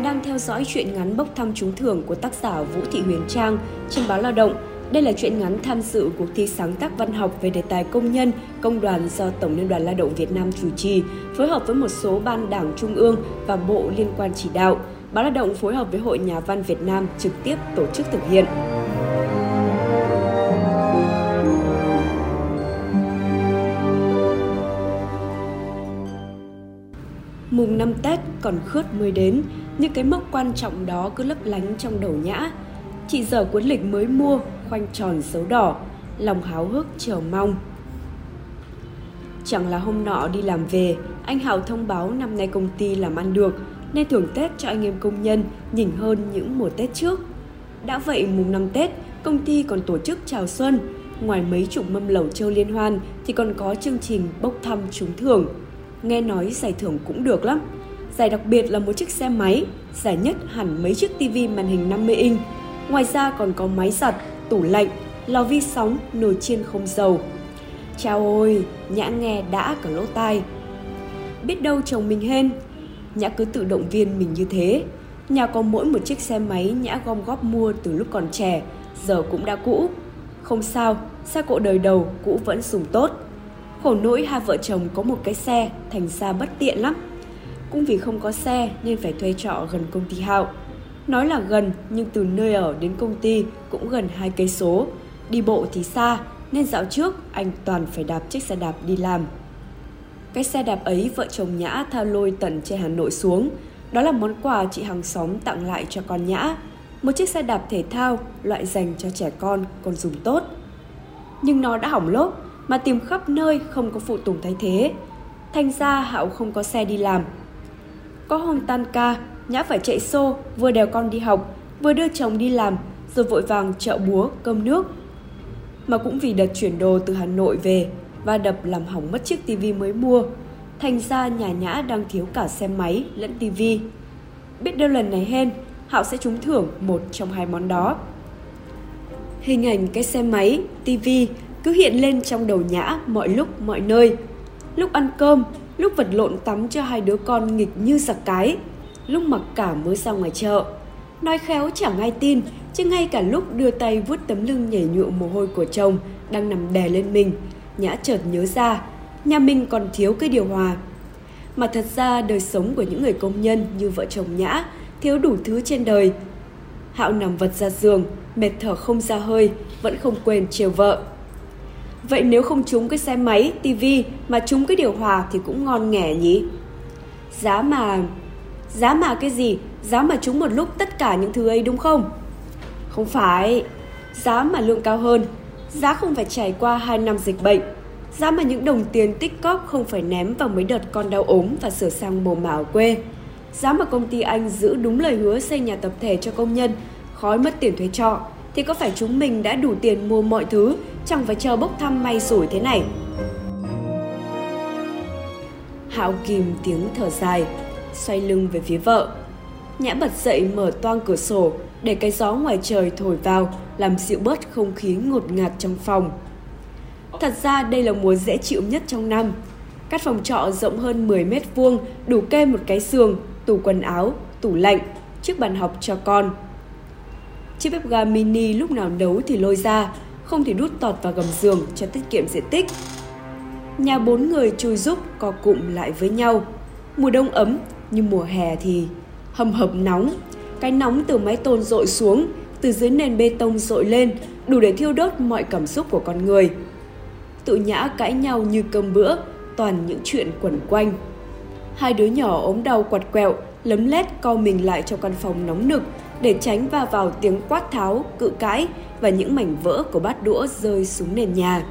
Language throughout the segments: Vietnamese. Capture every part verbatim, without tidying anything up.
bạn đang theo dõi truyện ngắn Bốc thăm trúng thưởng của tác giả Vũ Thị Huyền Trang trên Báo Lao động. Đây là truyện ngắn tham dự cuộc thi sáng tác văn học về đề tài công nhân, công đoàn do Tổng Liên đoàn Lao động Việt Nam chủ trì, phối hợp với một số ban đảng trung ương và bộ liên quan chỉ đạo. Báo Lao động phối hợp với Hội Nhà văn Việt Nam trực tiếp tổ chức thực hiện. Mùng năm Tết còn khướt mới đến, những cái mốc quan trọng đó cứ lấp lánh trong đầu Nhã. Chị dở cuốn lịch mới mua, khoanh tròn dấu đỏ, lòng háo hức chờ mong. Chẳng là hôm nọ đi làm về, anh Hào thông báo năm nay công ty làm ăn được, nên thưởng Tết cho anh em công nhân nhỉnh hơn những mùa Tết trước. Đã vậy mùng năm Tết, công ty còn tổ chức chào xuân. Ngoài mấy chục mâm lẩu trâu liên hoan thì còn có chương trình bốc thăm trúng thưởng. Nghe nói giải thưởng cũng được lắm. Giải đặc biệt là một chiếc xe máy, giải nhất hẳn mấy chiếc tivi màn hình năm mươi inch. Ngoài ra còn có máy giặt, tủ lạnh, lò vi sóng, nồi chiên không dầu. Chao ôi, Nhã nghe đã cả lỗ tai. Biết đâu chồng mình hên. Nhã cứ tự động viên mình như thế. Nhà có mỗi một chiếc xe máy Nhã gom góp mua từ lúc còn trẻ, giờ cũng đã cũ. Không sao, xe cộ đời đầu cũ vẫn dùng tốt. Khổ nỗi hai vợ chồng có một cái xe, thành ra bất tiện lắm. Cũng vì không có xe nên phải thuê trọ gần công ty Hạo. Nói là gần nhưng từ nơi ở đến công ty cũng gần hai cây số, đi bộ thì xa nên dạo trước anh toàn phải đạp chiếc xe đạp đi làm. Cái xe đạp ấy vợ chồng Nhã tha lôi tận trên Hà Nội xuống, đó là món quà chị hàng xóm tặng lại cho con Nhã, một chiếc xe đạp thể thao loại dành cho trẻ con còn dùng tốt. Nhưng nó đã hỏng lốp mà tìm khắp nơi không có phụ tùng thay thế, thành ra Hạo không có xe đi làm. Có hôm tan ca, Nhã phải chạy xô, vừa đèo con đi học, vừa đưa chồng đi làm, rồi vội vàng chợ búa, cơm nước. Mà cũng vì đợt chuyển đồ từ Hà Nội về, va đập làm hỏng mất chiếc tivi mới mua, thành ra nhà Nhã đang thiếu cả xe máy lẫn tivi. Biết đâu lần này hên, Hạo sẽ trúng thưởng một trong hai món đó. Hình ảnh cái xe máy, tivi cứ hiện lên trong đầu Nhã mọi lúc mọi nơi. Lúc ăn cơm, lúc vật lộn tắm cho hai đứa con nghịch như giặc cái, lúc mặc cả mới ra ngoài chợ. Nói khéo chẳng ai tin, chứ ngay cả lúc đưa tay vuốt tấm lưng nhảy nhụa mồ hôi của chồng đang nằm đè lên mình, Nhã chợt nhớ ra, nhà mình còn thiếu cái điều hòa. Mà thật ra đời sống của những người công nhân như vợ chồng Nhã thiếu đủ thứ trên đời. Hạo nằm vật ra giường, mệt thở không ra hơi, vẫn không quên trêu vợ. Vậy nếu không trúng cái xe máy, tivi mà trúng cái điều hòa thì cũng ngon nghẻ nhỉ? Giá mà... Giá mà cái gì? Giá mà trúng một lúc tất cả những thứ ấy đúng không? Không phải. Giá mà lương cao hơn. Giá không phải trải qua hai năm dịch bệnh. Giá mà những đồng tiền tích cóp không phải ném vào mấy đợt con đau ốm và sửa sang mồ mả ở quê. Giá mà công ty anh giữ đúng lời hứa xây nhà tập thể cho công nhân, khói mất tiền thuê trọ, thì có phải chúng mình đã đủ tiền mua mọi thứ, chẳng phải chờ bốc thăm may rủi thế này. Hạo kìm tiếng thở dài, xoay lưng về phía vợ. Nhã bật dậy mở toang cửa sổ để cái gió ngoài trời thổi vào, làm dịu bớt không khí ngột ngạt trong phòng. Thật ra đây là mùa dễ chịu nhất trong năm. Các phòng trọ rộng hơn mười mét vuông, đủ kê một cái giường, tủ quần áo, tủ lạnh, chiếc bàn học cho con. Chiếc bếp ga mini lúc nào nấu thì lôi ra, không thì đút tọt vào gầm giường cho tiết kiệm diện tích. Nhà bốn người chui rúc co cụm lại với nhau. Mùa đông ấm, nhưng mùa hè thì hầm hập nóng. Cái nóng từ mái tôn dội xuống, từ dưới nền bê tông dội lên, đủ để thiêu đốt mọi cảm xúc của con người. Tụi Nhã cãi nhau như cơm bữa, toàn những chuyện quẩn quanh. Hai đứa nhỏ ốm đau quặt quẹo, lấm lét co mình lại trong căn phòng nóng nực để tránh va vào tiếng quát tháo, cự cãi và những mảnh vỡ của bát đũa rơi xuống nền nhà.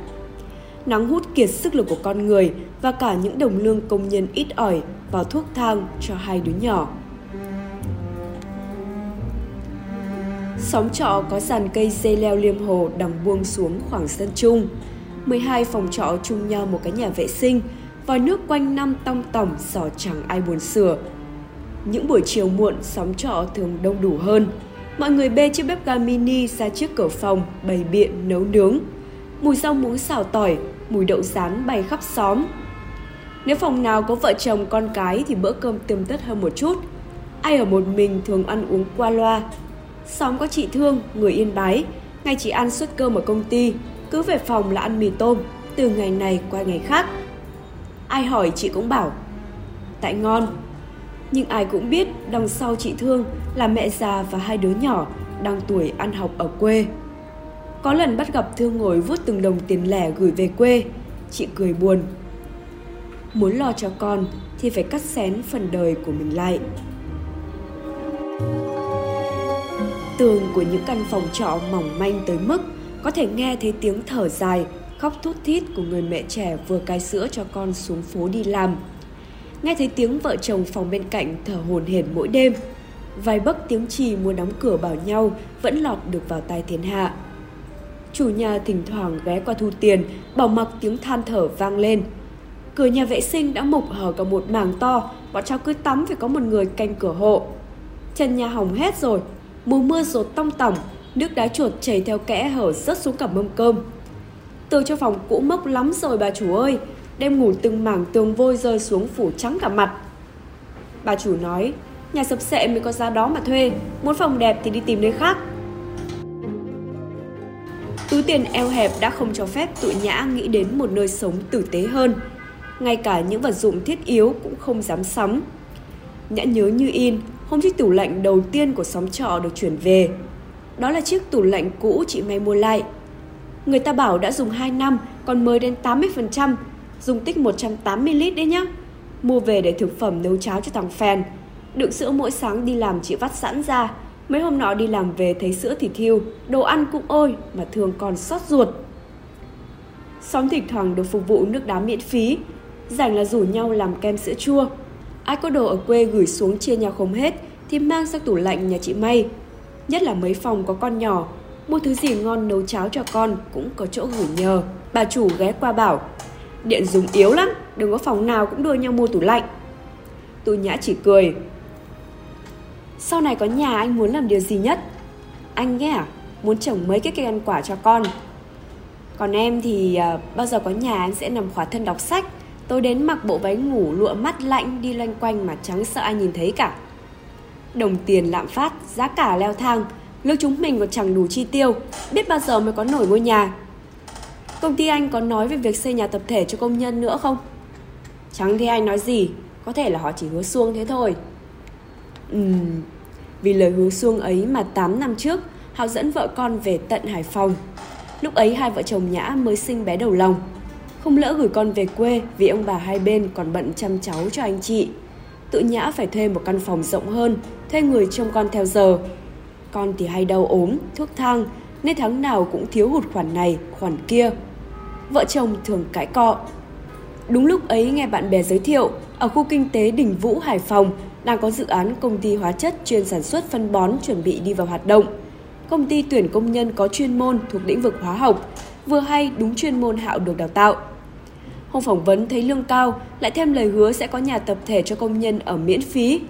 Nắng hút kiệt sức lực của con người và cả những đồng lương công nhân ít ỏi vào thuốc thang cho hai đứa nhỏ. Xóm trọ có dàn cây dây leo liêm hồ đằng buông xuống khoảng sân chung. mười hai phòng trọ chung nhau một cái nhà vệ sinh, vòi nước quanh năm tong tỏng sò chẳng ai buồn sửa. Những buổi chiều muộn, xóm trọ thường đông đủ hơn. Mọi người bê chiếc bếp ga mini ra trước cửa phòng, bày biện, nấu nướng. Mùi rau muống xào tỏi, mùi đậu rán bay khắp xóm. Nếu phòng nào có vợ chồng con cái thì bữa cơm tươm tất hơn một chút. ai ở một mình thường ăn uống qua loa. Xóm có chị Thương, người Yên Bái, ngày chỉ ăn suất cơm ở công ty, cứ về phòng là ăn mì tôm, từ ngày này qua ngày khác. Ai hỏi chị cũng bảo, tại ngon. Nhưng ai cũng biết đằng sau chị Thương là mẹ già và hai đứa nhỏ đang tuổi ăn học ở quê. Có lần bắt gặp Thương ngồi vuốt từng đồng tiền lẻ gửi về quê, chị cười buồn. Muốn lo cho con thì phải cắt xén phần đời của mình lại. Tường của những căn phòng trọ mỏng manh tới mức có thể nghe thấy tiếng thở dài, khóc thút thít của người mẹ trẻ vừa cai sữa cho con xuống phố đi làm. Nghe thấy tiếng vợ chồng phòng bên cạnh thở hổn hển mỗi đêm. Vài bấc tiếng chì muốn đóng cửa bảo nhau vẫn lọt được vào tai thiên hạ. Chủ nhà thỉnh thoảng ghé qua thu tiền, bỏ mặc tiếng than thở vang lên. Cửa nhà vệ sinh đã mục hở cả một mảng to, bọn cháu cứ tắm phải có một người canh cửa hộ. Trần nhà hỏng hết rồi, mùa mưa rột tong tỏng, nước đá chuột chảy theo kẽ hở rớt xuống cả mâm cơm. Tường cho phòng cũ mốc lắm rồi bà chủ ơi, đêm ngủ từng mảng tường vôi rơi xuống phủ trắng cả mặt. Bà chủ nói, nhà sập sệ mới có giá đó mà thuê, muốn phòng đẹp thì đi tìm nơi khác. Túi tiền eo hẹp đã không cho phép tụi Nhã nghĩ đến một nơi sống tử tế hơn. Ngay cả những vật dụng thiết yếu cũng không dám sắm. Nhã nhớ như in hôm chiếc tủ lạnh đầu tiên của xóm trọ được chuyển về. Đó là chiếc tủ lạnh cũ chị May mua lại. Người ta bảo đã dùng hai năm, còn mới đến tám mươi phần trăm, dung tích một trăm tám mươi lít đấy nhá. Mua về để thực phẩm nấu cháo cho thằng Phèn. Đựng sữa mỗi sáng đi làm chị vắt sẵn ra. Mấy hôm nọ đi làm về thấy sữa thì thiêu, đồ ăn cũng ôi mà thường còn xót ruột. Xóm thỉnh thoảng được phục vụ nước đá miễn phí, rảnh là rủ nhau làm kem sữa chua. Ai có đồ ở quê gửi xuống chia nhau không hết thì mang sang tủ lạnh nhà chị May. Nhất là mấy phòng có con nhỏ, mua thứ gì ngon nấu cháo cho con cũng có chỗ gửi nhờ. Bà chủ ghé qua bảo, điện dùng yếu lắm, đừng có phòng nào cũng đua nhau mua tủ lạnh. Tụi Nhã chỉ cười. Sau này có nhà anh muốn làm điều gì nhất? Anh nghe à, muốn trồng mấy cái cây ăn quả cho con. Còn em thì à, bao giờ có nhà anh sẽ nằm khỏa thân đọc sách. Tôi đến mặc bộ váy ngủ lụa mắt lạnh đi loanh quanh mà chẳng sợ ai nhìn thấy cả. Đồng tiền lạm phát, giá cả leo thang, lương chúng mình còn chẳng đủ chi tiêu, biết bao giờ mới có nổi ngôi nhà. Công ty anh có nói về việc xây nhà tập thể cho công nhân nữa không? Chẳng thấy anh nói gì, có thể là họ chỉ hứa suông thế thôi. Ừm, vì lời hứa suông ấy mà tám năm trước, Hào dẫn vợ con về tận Hải Phòng. Lúc ấy hai vợ chồng Nhã mới sinh bé đầu lòng. Không lỡ gửi con về quê vì ông bà hai bên còn bận chăm cháu cho anh chị. Tụi Nhã phải thuê một căn phòng rộng hơn, thuê người trông con theo giờ. Con thì hay đau ốm, thuốc thang, nên tháng nào cũng thiếu hụt khoản này, khoản kia. Vợ chồng thường cãi cọ. Đúng lúc ấy nghe bạn bè giới thiệu, ở khu kinh tế Đình Vũ, Hải Phòng, đang có dự án công ty hóa chất chuyên sản xuất phân bón chuẩn bị đi vào hoạt động. Công ty tuyển công nhân có chuyên môn thuộc lĩnh vực hóa học, vừa hay đúng chuyên môn Hạo được đào tạo. Hôm phỏng vấn thấy lương cao, lại thêm lời hứa sẽ có nhà tập thể cho công nhân ở miễn phí.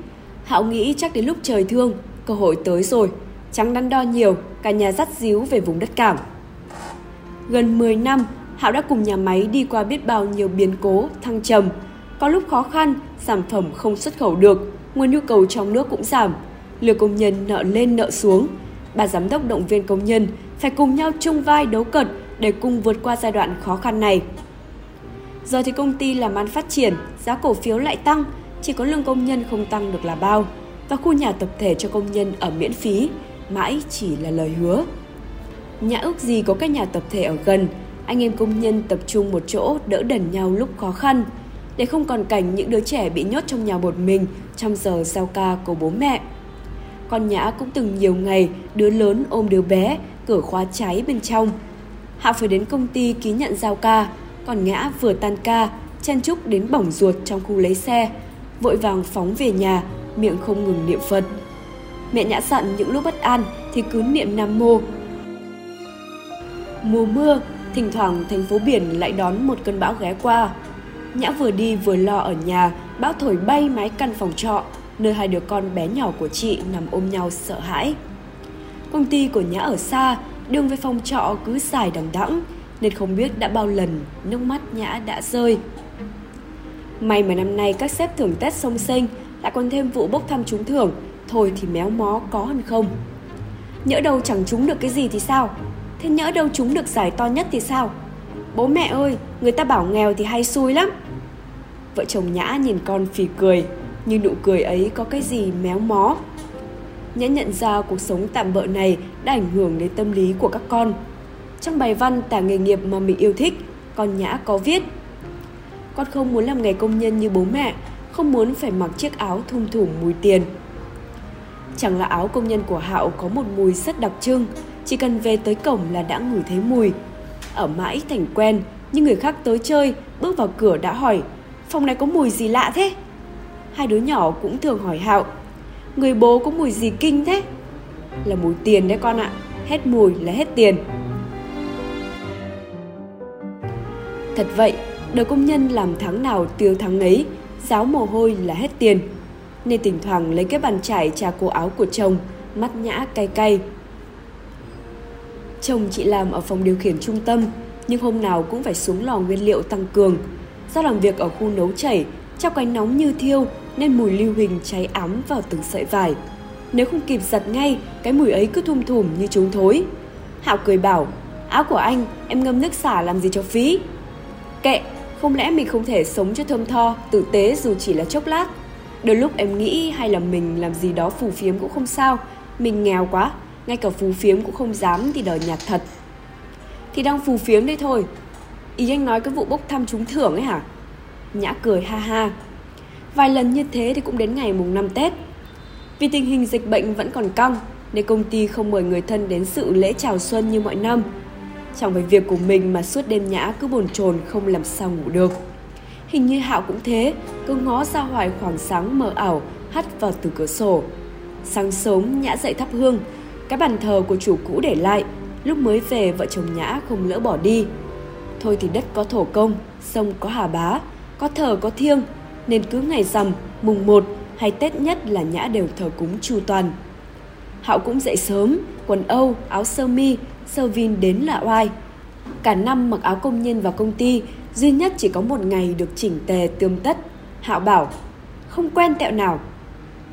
Hạo nghĩ chắc đến lúc trời thương, cơ hội tới rồi, chẳng đắn đo nhiều, cả nhà dắt díu về vùng đất Cảm. Gần mười năm, Hạo đã cùng nhà máy đi qua biết bao nhiêu biến cố, thăng trầm. Có lúc khó khăn, sản phẩm không xuất khẩu được, nguồn nhu cầu trong nước cũng giảm, lừa công nhân nợ lên nợ xuống. Bà giám đốc động viên công nhân phải cùng nhau chung vai đấu cật để cùng vượt qua giai đoạn khó khăn này. Giờ thì công ty làm ăn phát triển, giá cổ phiếu lại tăng, chỉ có lương công nhân không tăng được là bao, và khu nhà tập thể cho công nhân ở miễn phí, mãi chỉ là lời hứa. Nhà ước gì có cái nhà tập thể ở gần, anh em công nhân tập trung một chỗ đỡ đần nhau lúc khó khăn, để không còn cảnh những đứa trẻ bị nhốt trong nhà một mình trong giờ giao ca của bố mẹ. Con Nhã cũng từng nhiều ngày đứa lớn ôm đứa bé, cửa khóa cháy bên trong. Hạ phải đến công ty ký nhận giao ca, còn Nhã vừa tan ca, chen chúc đến bỏng ruột trong khu lấy xe, vội vàng phóng về nhà, miệng không ngừng niệm Phật. Mẹ Nhã dặn những lúc bất an thì cứ niệm Nam Mô. Mùa mưa, thỉnh thoảng thành phố biển lại đón một cơn bão ghé qua. Nhã vừa đi vừa lo ở nhà, bão thổi bay mái căn phòng trọ, nơi hai đứa con bé nhỏ của chị nằm ôm nhau sợ hãi. Công ty của Nhã ở xa, đường về phòng trọ cứ dài đằng đẵng, nên không biết đã bao lần nước mắt Nhã đã rơi. May mà năm nay các sếp thưởng Tết xông xênh, lại còn thêm vụ bốc thăm trúng thưởng, thôi thì méo mó có hơn không. Nhỡ đâu chẳng trúng được cái gì thì sao? Thế nhỡ đâu trúng được giải to nhất thì sao? Bố mẹ ơi, người ta bảo nghèo thì hay xui lắm. Vợ chồng Nhã nhìn con phì cười, nhưng nụ cười ấy có cái gì méo mó. Nhã nhận ra cuộc sống tạm bợ này đã ảnh hưởng đến tâm lý của các con. Trong bài văn tả nghề nghiệp mà mình yêu thích, con Nhã có viết: Con không muốn làm nghề công nhân như bố mẹ, không muốn phải mặc chiếc áo thum thủm mùi tiền. Chẳng là áo công nhân của Hạo có một mùi rất đặc trưng, chỉ cần về tới cổng là đã ngửi thấy mùi. Ở mãi thành quen, nhưng người khác tới chơi, bước vào cửa đã hỏi: Phòng này có mùi gì lạ thế? Hai đứa nhỏ cũng thường hỏi Hạo: Người bố có mùi gì kinh thế? Là mùi tiền đấy con ạ, hết mùi là hết tiền. Thật vậy, đời công nhân làm tháng nào tiêu tháng ấy, ráo mồ hôi là hết tiền. Nên thỉnh thoảng lấy cái bàn chải chà cổ áo của chồng, mắt Nhã cay cay. Chồng chị làm ở phòng điều khiển trung tâm, nhưng hôm nào cũng phải xuống lò nguyên liệu tăng cường. Do làm việc ở khu nấu chảy, trong cái nóng như thiêu nên mùi lưu huỳnh cháy ám vào từng sợi vải. Nếu không kịp giặt ngay, cái mùi ấy cứ thum thủm như trúng thối. Hạo cười bảo: Áo của anh, em ngâm nước xả làm gì cho phí. Kệ, không lẽ mình không thể sống cho thơm tho, tử tế dù chỉ là chốc lát. Đôi lúc em nghĩ hay là mình làm gì đó phù phiếm cũng không sao, mình nghèo quá, ngay cả phù phiếm cũng không dám thì đời nhạt thật. Thì đang phù phiếm đấy thôi. Ý anh nói cái vụ bốc thăm trúng thưởng ấy hả? Nhã cười ha ha. Vài lần như thế thì cũng đến ngày mùng năm Tết. Vì tình hình dịch bệnh vẫn còn căng, nên công ty không mời người thân đến sự lễ chào xuân như mọi năm. Chẳng phải việc của mình mà suốt đêm Nhã cứ bồn chồn không làm sao ngủ được. Hình như Hạo cũng thế, cứ ngó ra hoài khoảng sáng mờ ảo hắt vào từ cửa sổ. Sáng sớm Nhã dậy thắp hương, cái bàn thờ của chủ cũ để lại, lúc mới về vợ chồng Nhã không lỡ bỏ đi. Thôi thì đất có thổ công, sông có Hà Bá, có thờ có thiêng, nên cứ ngày rằm, mùng một hay Tết nhất là Nhã đều thờ cúng chu toàn. Hạo cũng dậy sớm, quần âu, áo sơ mi, sơ vin đến lạ oai. Cả năm mặc áo công nhân vào công ty, duy nhất chỉ có một ngày được chỉnh tề tươm tất. Hạo bảo: Không quen tẹo nào.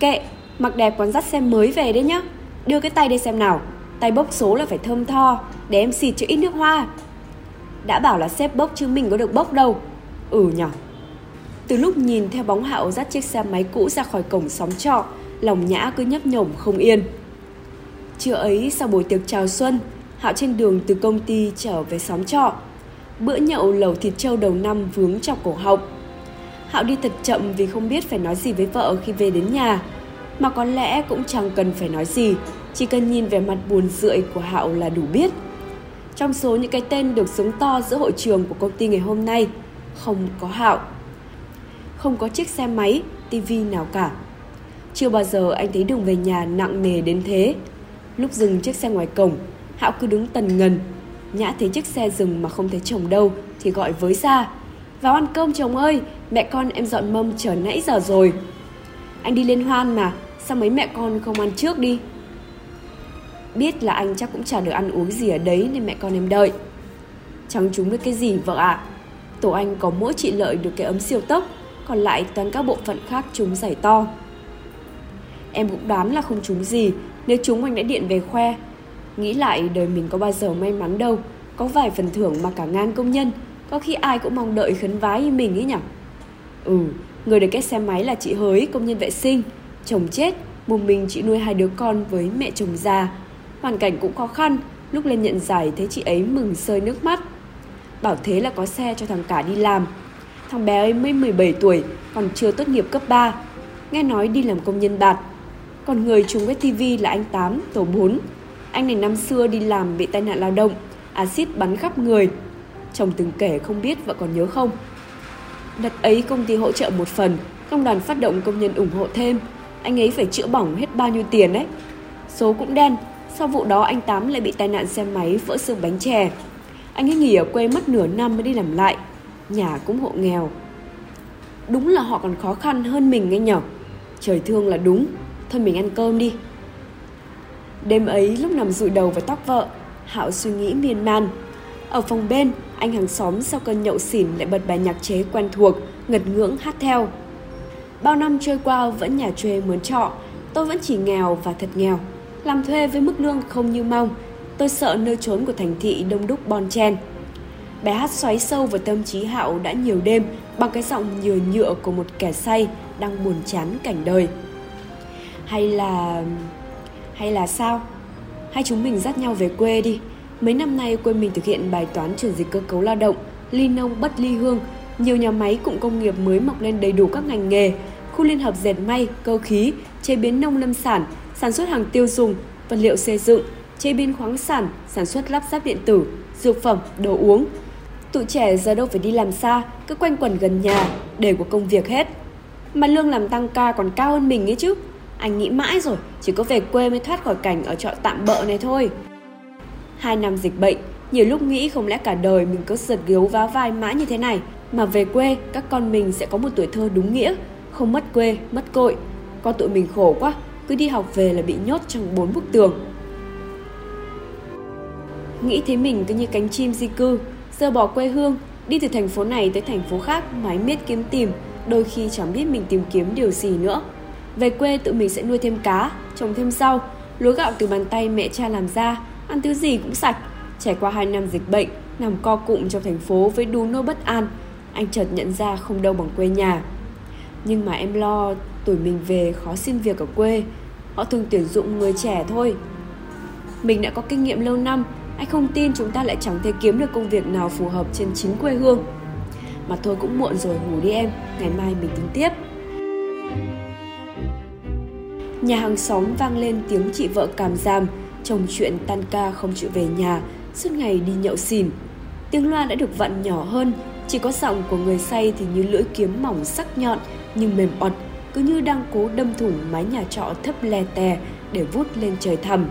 Kệ, mặc đẹp còn dắt xe mới về đấy nhá. Đưa cái tay đây xem nào, tay bốc số là phải thơm tho, để em xịt cho ít nước hoa. Đã bảo là sếp bốc chứ mình có được bốc đâu. Ừ nhở. Từ lúc nhìn theo bóng Hạo dắt chiếc xe máy cũ ra khỏi cổng xóm trọ, lòng Nhã cứ nhấp nhổm không yên. Trưa ấy sau buổi tiệc chào xuân, Hạo trên đường từ công ty trở về xóm trọ. Bữa nhậu lẩu thịt trâu đầu năm vướng trong cổ họng. Hạo đi thật chậm vì không biết phải nói gì với vợ khi về đến nhà. Mà có lẽ cũng chẳng cần phải nói gì, chỉ cần nhìn vẻ mặt buồn rười của Hạo là đủ biết. Trong số những cái tên được xướng to giữa hội trường của công ty ngày hôm nay, không có Hạo. Không có chiếc xe máy, tivi nào cả. Chưa bao giờ anh thấy đường về nhà nặng nề đến thế. Lúc dừng chiếc xe ngoài cổng, Hạo cứ đứng tần ngần. Nhã thấy chiếc xe dừng mà không thấy chồng đâu thì gọi với ra: Vào ăn cơm chồng ơi, mẹ con em dọn mâm chờ nãy giờ rồi. Anh đi liên hoan mà, sao mấy mẹ con không ăn trước đi? Biết là anh chắc cũng chả được ăn uống gì ở đấy nên mẹ con em đợi. Chẳng trúng được cái gì vợ ạ. À. Tổ anh có mỗi chị Lợi được cái ấm siêu tốc, còn lại toàn các bộ phận khác trúng giải to. Em cũng đoán là không trúng gì, nếu trúng anh đã điện về khoe. Nghĩ lại đời mình có bao giờ may mắn đâu, có vài phần thưởng mà cả ngàn công nhân, có khi ai cũng mong đợi khấn vái như mình ấy nhỉ? Ừ, người được cái xe máy là chị Hới, công nhân vệ sinh. Chồng chết, một mình chị nuôi hai đứa con với mẹ chồng già. Hoàn cảnh cũng khó khăn, lúc lên nhận giải thấy chị ấy mừng rơi nước mắt. Bảo thế là có xe cho thằng cả đi làm. Thằng bé ấy mới mười bảy tuổi, còn chưa tốt nghiệp cấp ba. Nghe nói đi làm công nhân bạt. Còn người trúng với tivi là anh Tám, tổ bốn. Anh này năm xưa đi làm bị tai nạn lao động, axit bắn khắp người. Chồng từng kể không biết vợ còn nhớ không. Đợt ấy công ty hỗ trợ một phần, công đoàn phát động công nhân ủng hộ thêm. Anh ấy phải chữa bỏng hết bao nhiêu tiền đấy. Số cũng đen, sau vụ đó anh Tám lại bị tai nạn xe máy vỡ xương bánh chè. Anh ấy nghỉ ở quê mất nửa năm mới đi làm lại. Nhà cũng hộ nghèo. Đúng là họ còn khó khăn hơn mình nghe nhở. Trời thương là đúng. Thôi mình ăn cơm đi. Đêm ấy lúc nằm dụi đầu vào tóc vợ, Hạo suy nghĩ miên man. Ở phòng bên, anh hàng xóm sau cơn nhậu xỉn lại bật bài nhạc chế quen thuộc, ngật ngưỡng hát theo. Bao năm trôi qua vẫn nhà thuê mướn trọ, tôi vẫn chỉ nghèo và thật nghèo. Làm thuê với mức lương không như mong, tôi sợ nơi trốn của thành thị đông đúc bon chen. Bài hát xoáy sâu vào tâm trí Hạo đã nhiều đêm bằng cái giọng nhựa nhựa của một kẻ say đang buồn chán cảnh đời. Hay là... hay là sao? Hay chúng mình dắt nhau về quê đi. Mấy năm nay quê mình thực hiện bài toán chuyển dịch cơ cấu lao động, ly nông bất ly hương. Nhiều nhà máy cụm công nghiệp mới mọc lên đầy đủ các ngành nghề, khu liên hợp dệt may, cơ khí, chế biến nông lâm sản, sản xuất hàng tiêu dùng, vật liệu xây dựng, chế biến khoáng sản, sản xuất lắp ráp điện tử, dược phẩm, đồ uống. Tụi trẻ giờ đâu phải đi làm xa, cứ quanh quẩn gần nhà, để của công việc hết. Mà lương làm tăng ca còn cao hơn mình ấy chứ. Anh nghĩ mãi rồi, chỉ có về quê mới thoát khỏi cảnh ở trọ tạm bợ này thôi. Hai năm dịch bệnh, nhiều lúc nghĩ không lẽ cả đời mình cứ giật gấu vá vai mãi như thế này, mà về quê các con mình sẽ có một tuổi thơ đúng nghĩa, không mất quê, mất cội. Con tụi mình khổ quá, cứ đi học về là bị nhốt trong bốn bức tường. Nghĩ thế mình cứ như cánh chim di cư, giờ bỏ quê hương, đi từ thành phố này tới thành phố khác mái miết kiếm tìm, đôi khi chẳng biết mình tìm kiếm điều gì nữa. Về quê tự mình sẽ nuôi thêm cá, trồng thêm rau, lúa gạo từ bàn tay mẹ cha làm ra, ăn thứ gì cũng sạch. Trải qua hai năm dịch bệnh, nằm co cụm trong thành phố với đú nỗi bất an, anh chợt nhận ra không đâu bằng quê nhà. Nhưng mà em lo tuổi mình về khó xin việc ở quê, họ thường tuyển dụng người trẻ thôi. Mình đã có kinh nghiệm lâu năm, anh không tin chúng ta lại chẳng thể kiếm được công việc nào phù hợp trên chính quê hương. Mà thôi cũng muộn rồi, ngủ đi em, ngày mai mình tính tiếp. Nhà hàng xóm vang lên tiếng chị vợ càm ràm, chồng chuyện tan ca không chịu về nhà, suốt ngày đi nhậu xỉn. Tiếng loa đã được vặn nhỏ hơn, chỉ có giọng của người say thì như lưỡi kiếm mỏng sắc nhọn nhưng mềm oặt, cứ như đang cố đâm thủng mái nhà trọ thấp lè tè để vút lên trời thẳm.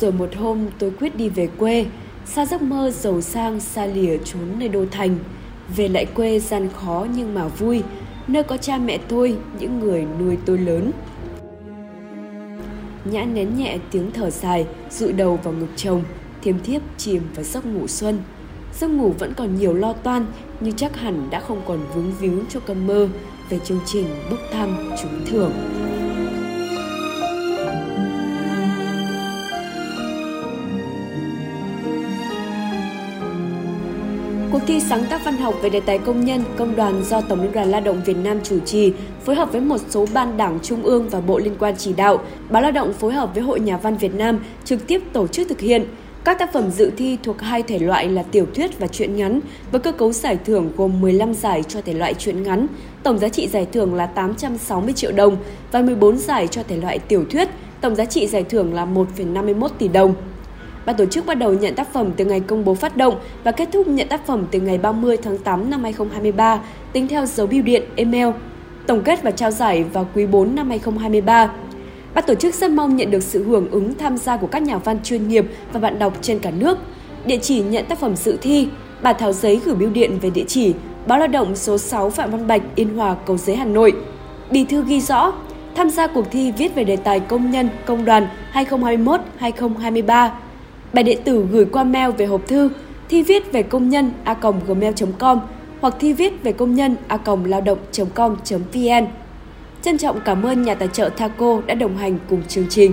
Rồi một hôm tôi quyết đi về quê, xa giấc mơ giàu sang xa lìa trốn nơi đô thành. Về lại quê gian khó nhưng mà vui, nơi có cha mẹ tôi, những người nuôi tôi lớn. Nhã nén nhẹ tiếng thở dài, dụi đầu vào ngực chồng, thiêm thiếp chìm vào giấc ngủ xuân. Giấc ngủ vẫn còn nhiều lo toan, nhưng chắc hẳn đã không còn vướng víu cho cơn mơ về chương trình bốc thăm trúng thưởng. Cuộc thi sáng tác văn học về đề tài công nhân, công đoàn do Tổng Liên đoàn Lao động Việt Nam chủ trì, phối hợp với một số ban đảng trung ương và bộ liên quan chỉ đạo, Báo Lao động phối hợp với Hội Nhà văn Việt Nam trực tiếp tổ chức thực hiện. Các tác phẩm dự thi thuộc hai thể loại là tiểu thuyết và truyện ngắn, với cơ cấu giải thưởng gồm mười lăm giải cho thể loại truyện ngắn, tổng giá trị giải thưởng là tám trăm sáu mươi triệu đồng và mười bốn giải cho thể loại tiểu thuyết, tổng giá trị giải thưởng là một phẩy năm mươi mốt tỷ đồng. Ban tổ chức bắt đầu nhận tác phẩm từ ngày công bố phát động và kết thúc nhận tác phẩm từ ngày ba mươi tháng tám năm hai nghìn không trăm hai mươi ba, tính theo dấu bưu điện, email. Tổng kết và trao giải vào quý bốn năm hai nghìn không trăm hai mươi ba. Ban tổ chức rất mong nhận được sự hưởng ứng tham gia của các nhà văn chuyên nghiệp và bạn đọc trên cả nước. Địa chỉ nhận tác phẩm dự thi, bản thảo giấy gửi bưu điện về địa chỉ Báo Lao động số sáu Phạm Văn Bạch, Yên Hòa, Cầu Giấy, Hà Nội. Bì thư ghi rõ, tham gia cuộc thi viết về đề tài công nhân, công đoàn hai nghìn không trăm hai mươi mốt đến hai nghìn không trăm hai mươi ba. Bài điện tử gửi qua mail về hộp thư thi viết về công nhân a còng gmail chấm com hoặc thi viết về công nhân a còng lao động chấm com chấm vn. Trân trọng cảm ơn nhà tài trợ Thaco đã đồng hành cùng chương trình.